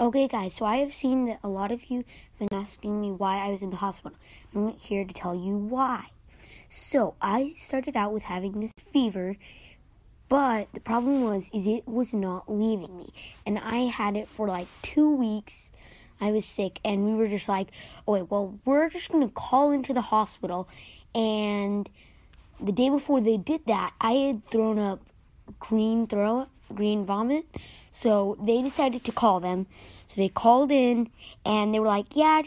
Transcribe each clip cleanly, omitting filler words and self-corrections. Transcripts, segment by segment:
Okay guys, so I have seen that a lot of you have been asking me why I was in the hospital. I'm here to tell you why. So, I started out with having this fever, but the problem was it was not leaving me. And I had it for like 2 weeks. I was sick, and we were just like, okay, well, we're just going to call into the hospital. And the day before they did that, I had thrown up green vomit. So they decided to call them. So they called in, and they were like, yeah,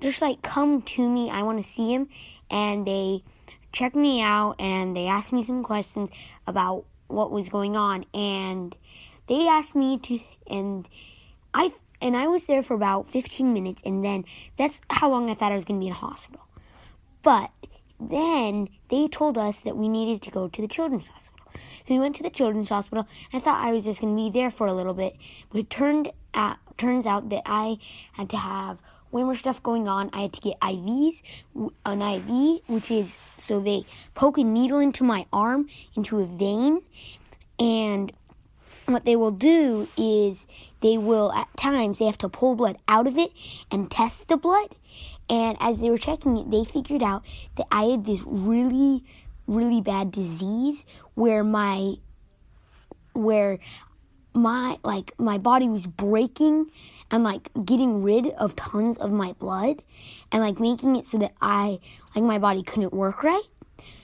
just like come to me. I want to see him. And they checked me out, and they asked me some questions about what was going on. And they asked me to, and I was there for about 15 minutes. And then that's how long I thought I was going to be in hospital. But then they told us that we needed to go to the children's hospital. So we went to the children's hospital. I thought I was just going to be there for a little bit. But it turns out that I had to have way more stuff going on. I had to get IVs, an IV, which is so they poke a needle into my arm, into a vein. And what they will do is they will, at times, they have to pull blood out of it and test the blood. And as they were checking it, they figured out that I had this really, really bad disease where my body was breaking and like getting rid of tons of my blood and like making it so that I like my body couldn't work right.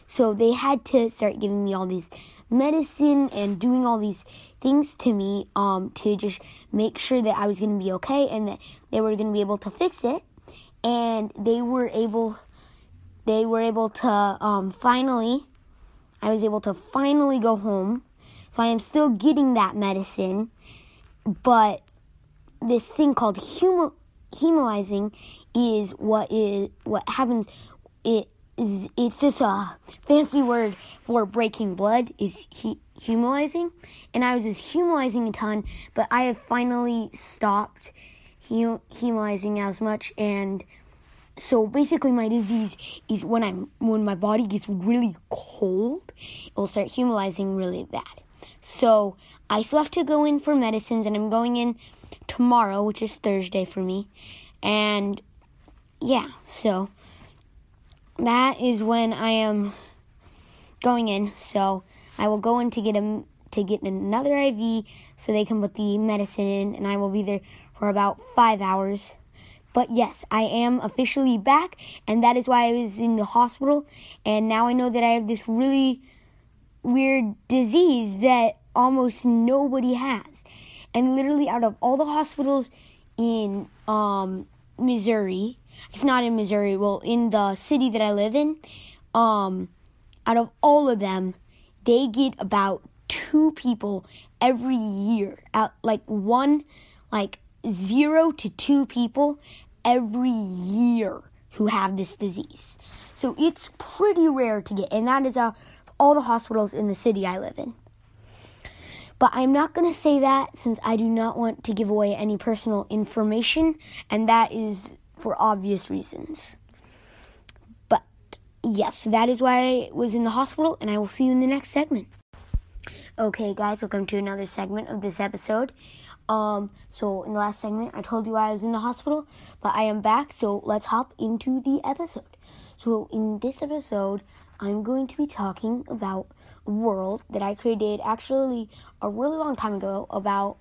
So they had to start giving me all these medicine and doing all these things to me to just make sure that I was going to be okay and that they were going to be able to fix it. And I was able to finally go home. So I am still getting that medicine, but this thing called hemolyzing is what happens. It's just a fancy word for breaking blood is hemolyzing. And I was just hemolyzing a ton, but I have finally stopped hemolyzing as much. And so basically my disease is when my body gets really cold, it will start hemolyzing really bad. So I still have to go in for medicines, and I'm going in tomorrow, which is Thursday for me. And yeah, so that is when I am going in. So I will go in to get another IV so they can put the medicine in, and I will be there for about 5 hours. But yes, I am officially back, and that is why I was in the hospital. And now I know that I have this really weird disease that almost nobody has. And literally out of all the hospitals in Missouri, it's not in Missouri, well, in the city that I live in, out of all of them, they get about 2 people every year. Like 0 to 2 people every year who have this disease. So it's pretty rare to get, and that is out of all the hospitals in the city I live in. But I'm not going to say that since I do not want to give away any personal information, and that is for obvious reasons. But yes, that is why I was in the hospital, and I will see you in the next segment. Okay guys, welcome to another segment of this episode. So in the last segment, I told you I was in the hospital, but I am back, so let's hop into the episode. So in this episode, I'm going to be talking about a world that I created actually a really long time ago, not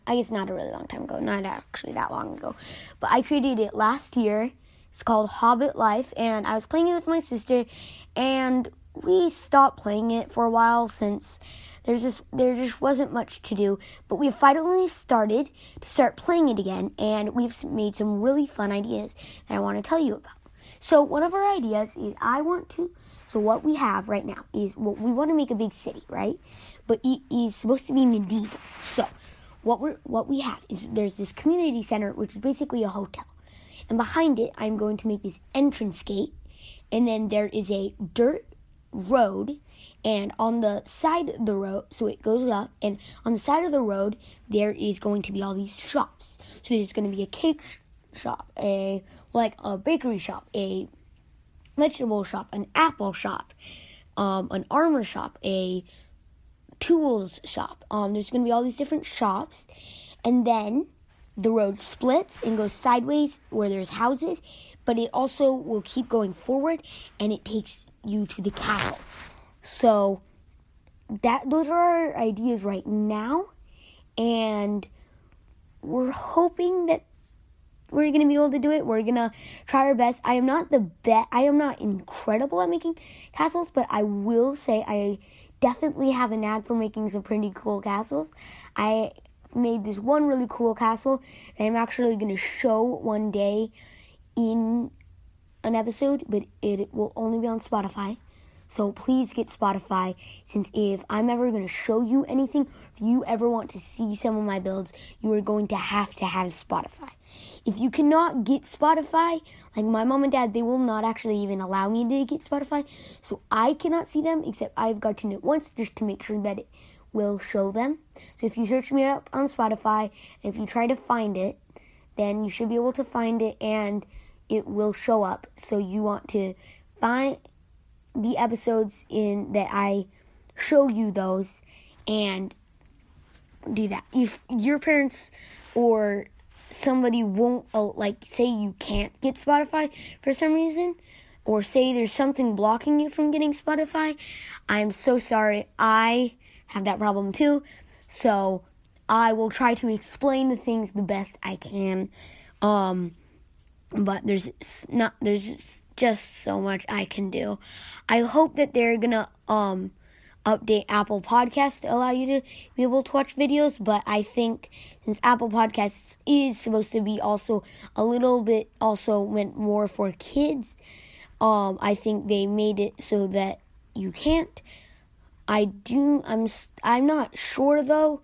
actually that long ago, but I created it last year. It's called Hobbit Life, and I was playing it with my sister, and we stopped playing it for a while since there just wasn't much to do, but we finally started playing it again, and we've made some really fun ideas that I want to tell you about. So one of our ideas is so what we have right now is, well, we want to make a big city, right? But it is supposed to be medieval. So what we have is there's this community center, which is basically a hotel, and behind it I'm going to make this entrance gate, and then there is a dirt road, and on the side of the road, so it goes up, and on the side of the road there is going to be all these shops. So there's going to be a cake shop, a bakery shop, a vegetable shop, an apple shop, an armor shop, a tools shop. There's going to be all these different shops, and then the road splits and goes sideways where there's houses, but it also will keep going forward and it takes you to the castle. So those are our ideas right now, and we're hoping that we're going to be able to do it. We're going to try our best. I am not incredible at making castles, but I will say I definitely have a knack for making some pretty cool castles. I made this one really cool castle that I'm actually going to show one day in an episode, but it will only be on Spotify. So please get Spotify, since if I'm ever going to show you anything, if you ever want to see some of my builds, you are going to have Spotify. If you cannot get Spotify, like my mom and dad, they will not actually even allow me to get Spotify. So I cannot see them, except I've gotten it once just to make sure that it will show them. So if you search me up on Spotify, and if you try to find it, then you should be able to find it and it will show up. So you want to find the episodes in that I show you those and do that. If your parents or somebody won't, say you can't get Spotify for some reason, or say there's something blocking you from getting Spotify, I'm so sorry. I have that problem too. So I will try to explain the things the best I can. But there's just so much I can do. I hope that they're gonna update Apple Podcasts to allow you to be able to watch videos, but I think since Apple Podcasts is supposed to be also a little bit also meant more for kids, I think they made it so that you can't. I'm not sure though.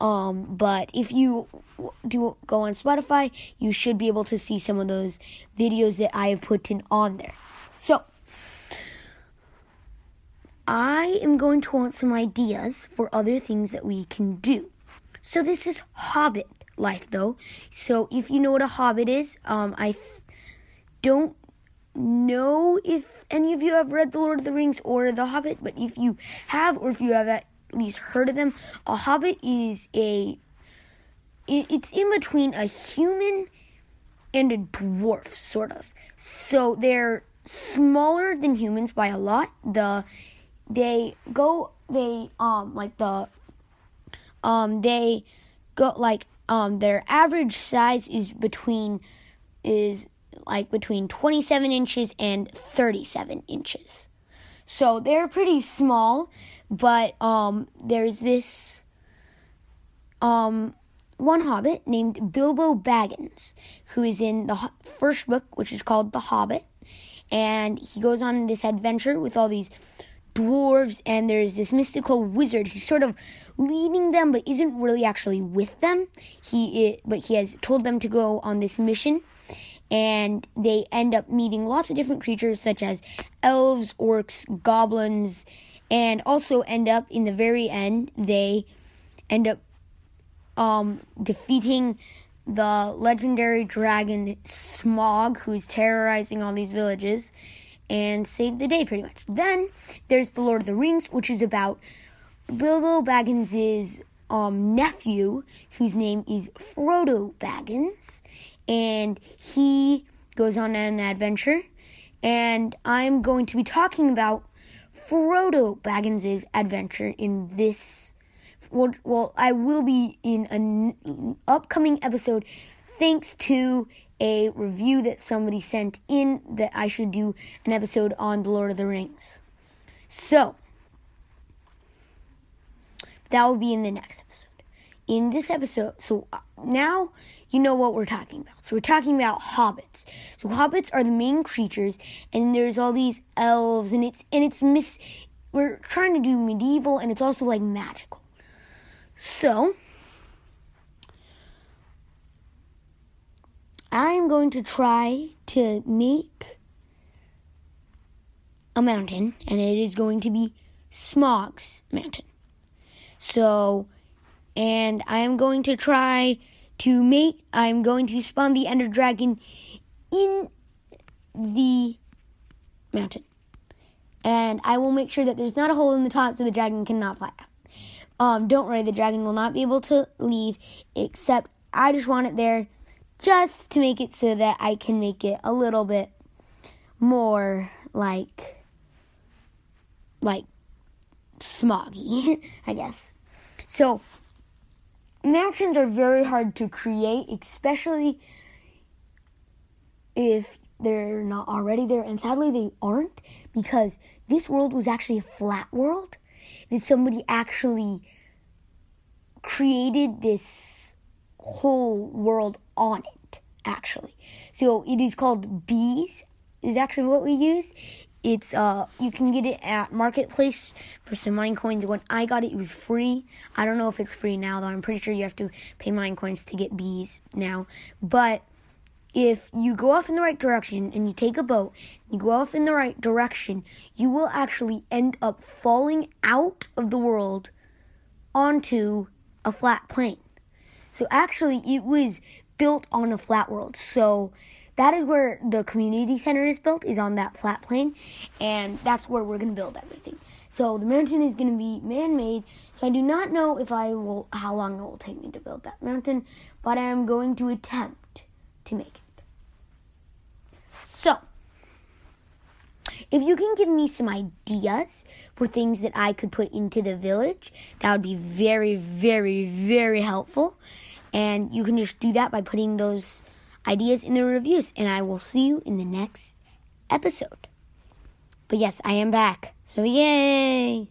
But if you do go on Spotify, you should be able to see some of those videos that I have put in on there. So, I am going to want some ideas for other things that we can do. So this is Hobbit Life, though. So if you know what a Hobbit is, I don't know if any of you have read The Lord of the Rings or The Hobbit, but if you have, or if you have that, at least heard of them, a hobbit is it's in between a human and a dwarf, sort of. So they're smaller than humans by a lot. Their average size is between 27 inches and 37 inches. So they're pretty small, but there's this one hobbit named Bilbo Baggins, who is in the first book, which is called The Hobbit. And he goes on this adventure with all these dwarves, and there's this mystical wizard who's sort of leading them, but isn't really actually with them. He has told them to go on this mission. And they end up meeting lots of different creatures, such as elves, orcs, goblins, and also end up, in the very end, they end up defeating the legendary dragon Smaug, who is terrorizing all these villages, and save the day, pretty much. Then, there's The Lord of the Rings, which is about Bilbo Baggins' nephew, whose name is Frodo Baggins. And he goes on an adventure. And I'm going to be talking about Frodo Baggins' adventure in this. Well, I will be in an upcoming episode thanks to a review that somebody sent in that I should do an episode on The Lord of the Rings. So, that will be in the next episode. In this episode, so now you know what we're talking about. So we're talking about hobbits. So hobbits are the main creatures, and there's all these elves, and we're trying to do medieval, and it's also like magical. So I'm going to try to make a mountain, and it is going to be Smaug's mountain. And I'm going to spawn the Ender Dragon in the mountain. And I will make sure that there's not a hole in the top so the dragon cannot fly out. Don't worry, the dragon will not be able to leave, except I just want it there just to make it so that I can make it a little bit more like smoggy, I guess. So mansions are very hard to create, especially if they're not already there. And sadly, they aren't, because this world was actually a flat world. That somebody actually created this whole world on it, actually. So it is called Bees, is actually what we use. It's you can get it at Marketplace for some mine coins. When I got it, it was free. I don't know if it's free now, though. I'm pretty sure you have to pay mine coins to get bees now. But if you go off in the right direction and you take a boat, you go off in the right direction, you will actually end up falling out of the world onto a flat plane. So actually, it was built on a flat world. So that is where the community center is built, is on that flat plane, and that's where we're going to build everything. So the mountain is going to be man-made, so I do not know how long it will take me to build that mountain, but I am going to attempt to make it. So, if you can give me some ideas for things that I could put into the village, that would be very, very, very helpful, and you can just do that by putting those ideas in the reviews, and I will see you in the next episode. But yes, I am back. So yay!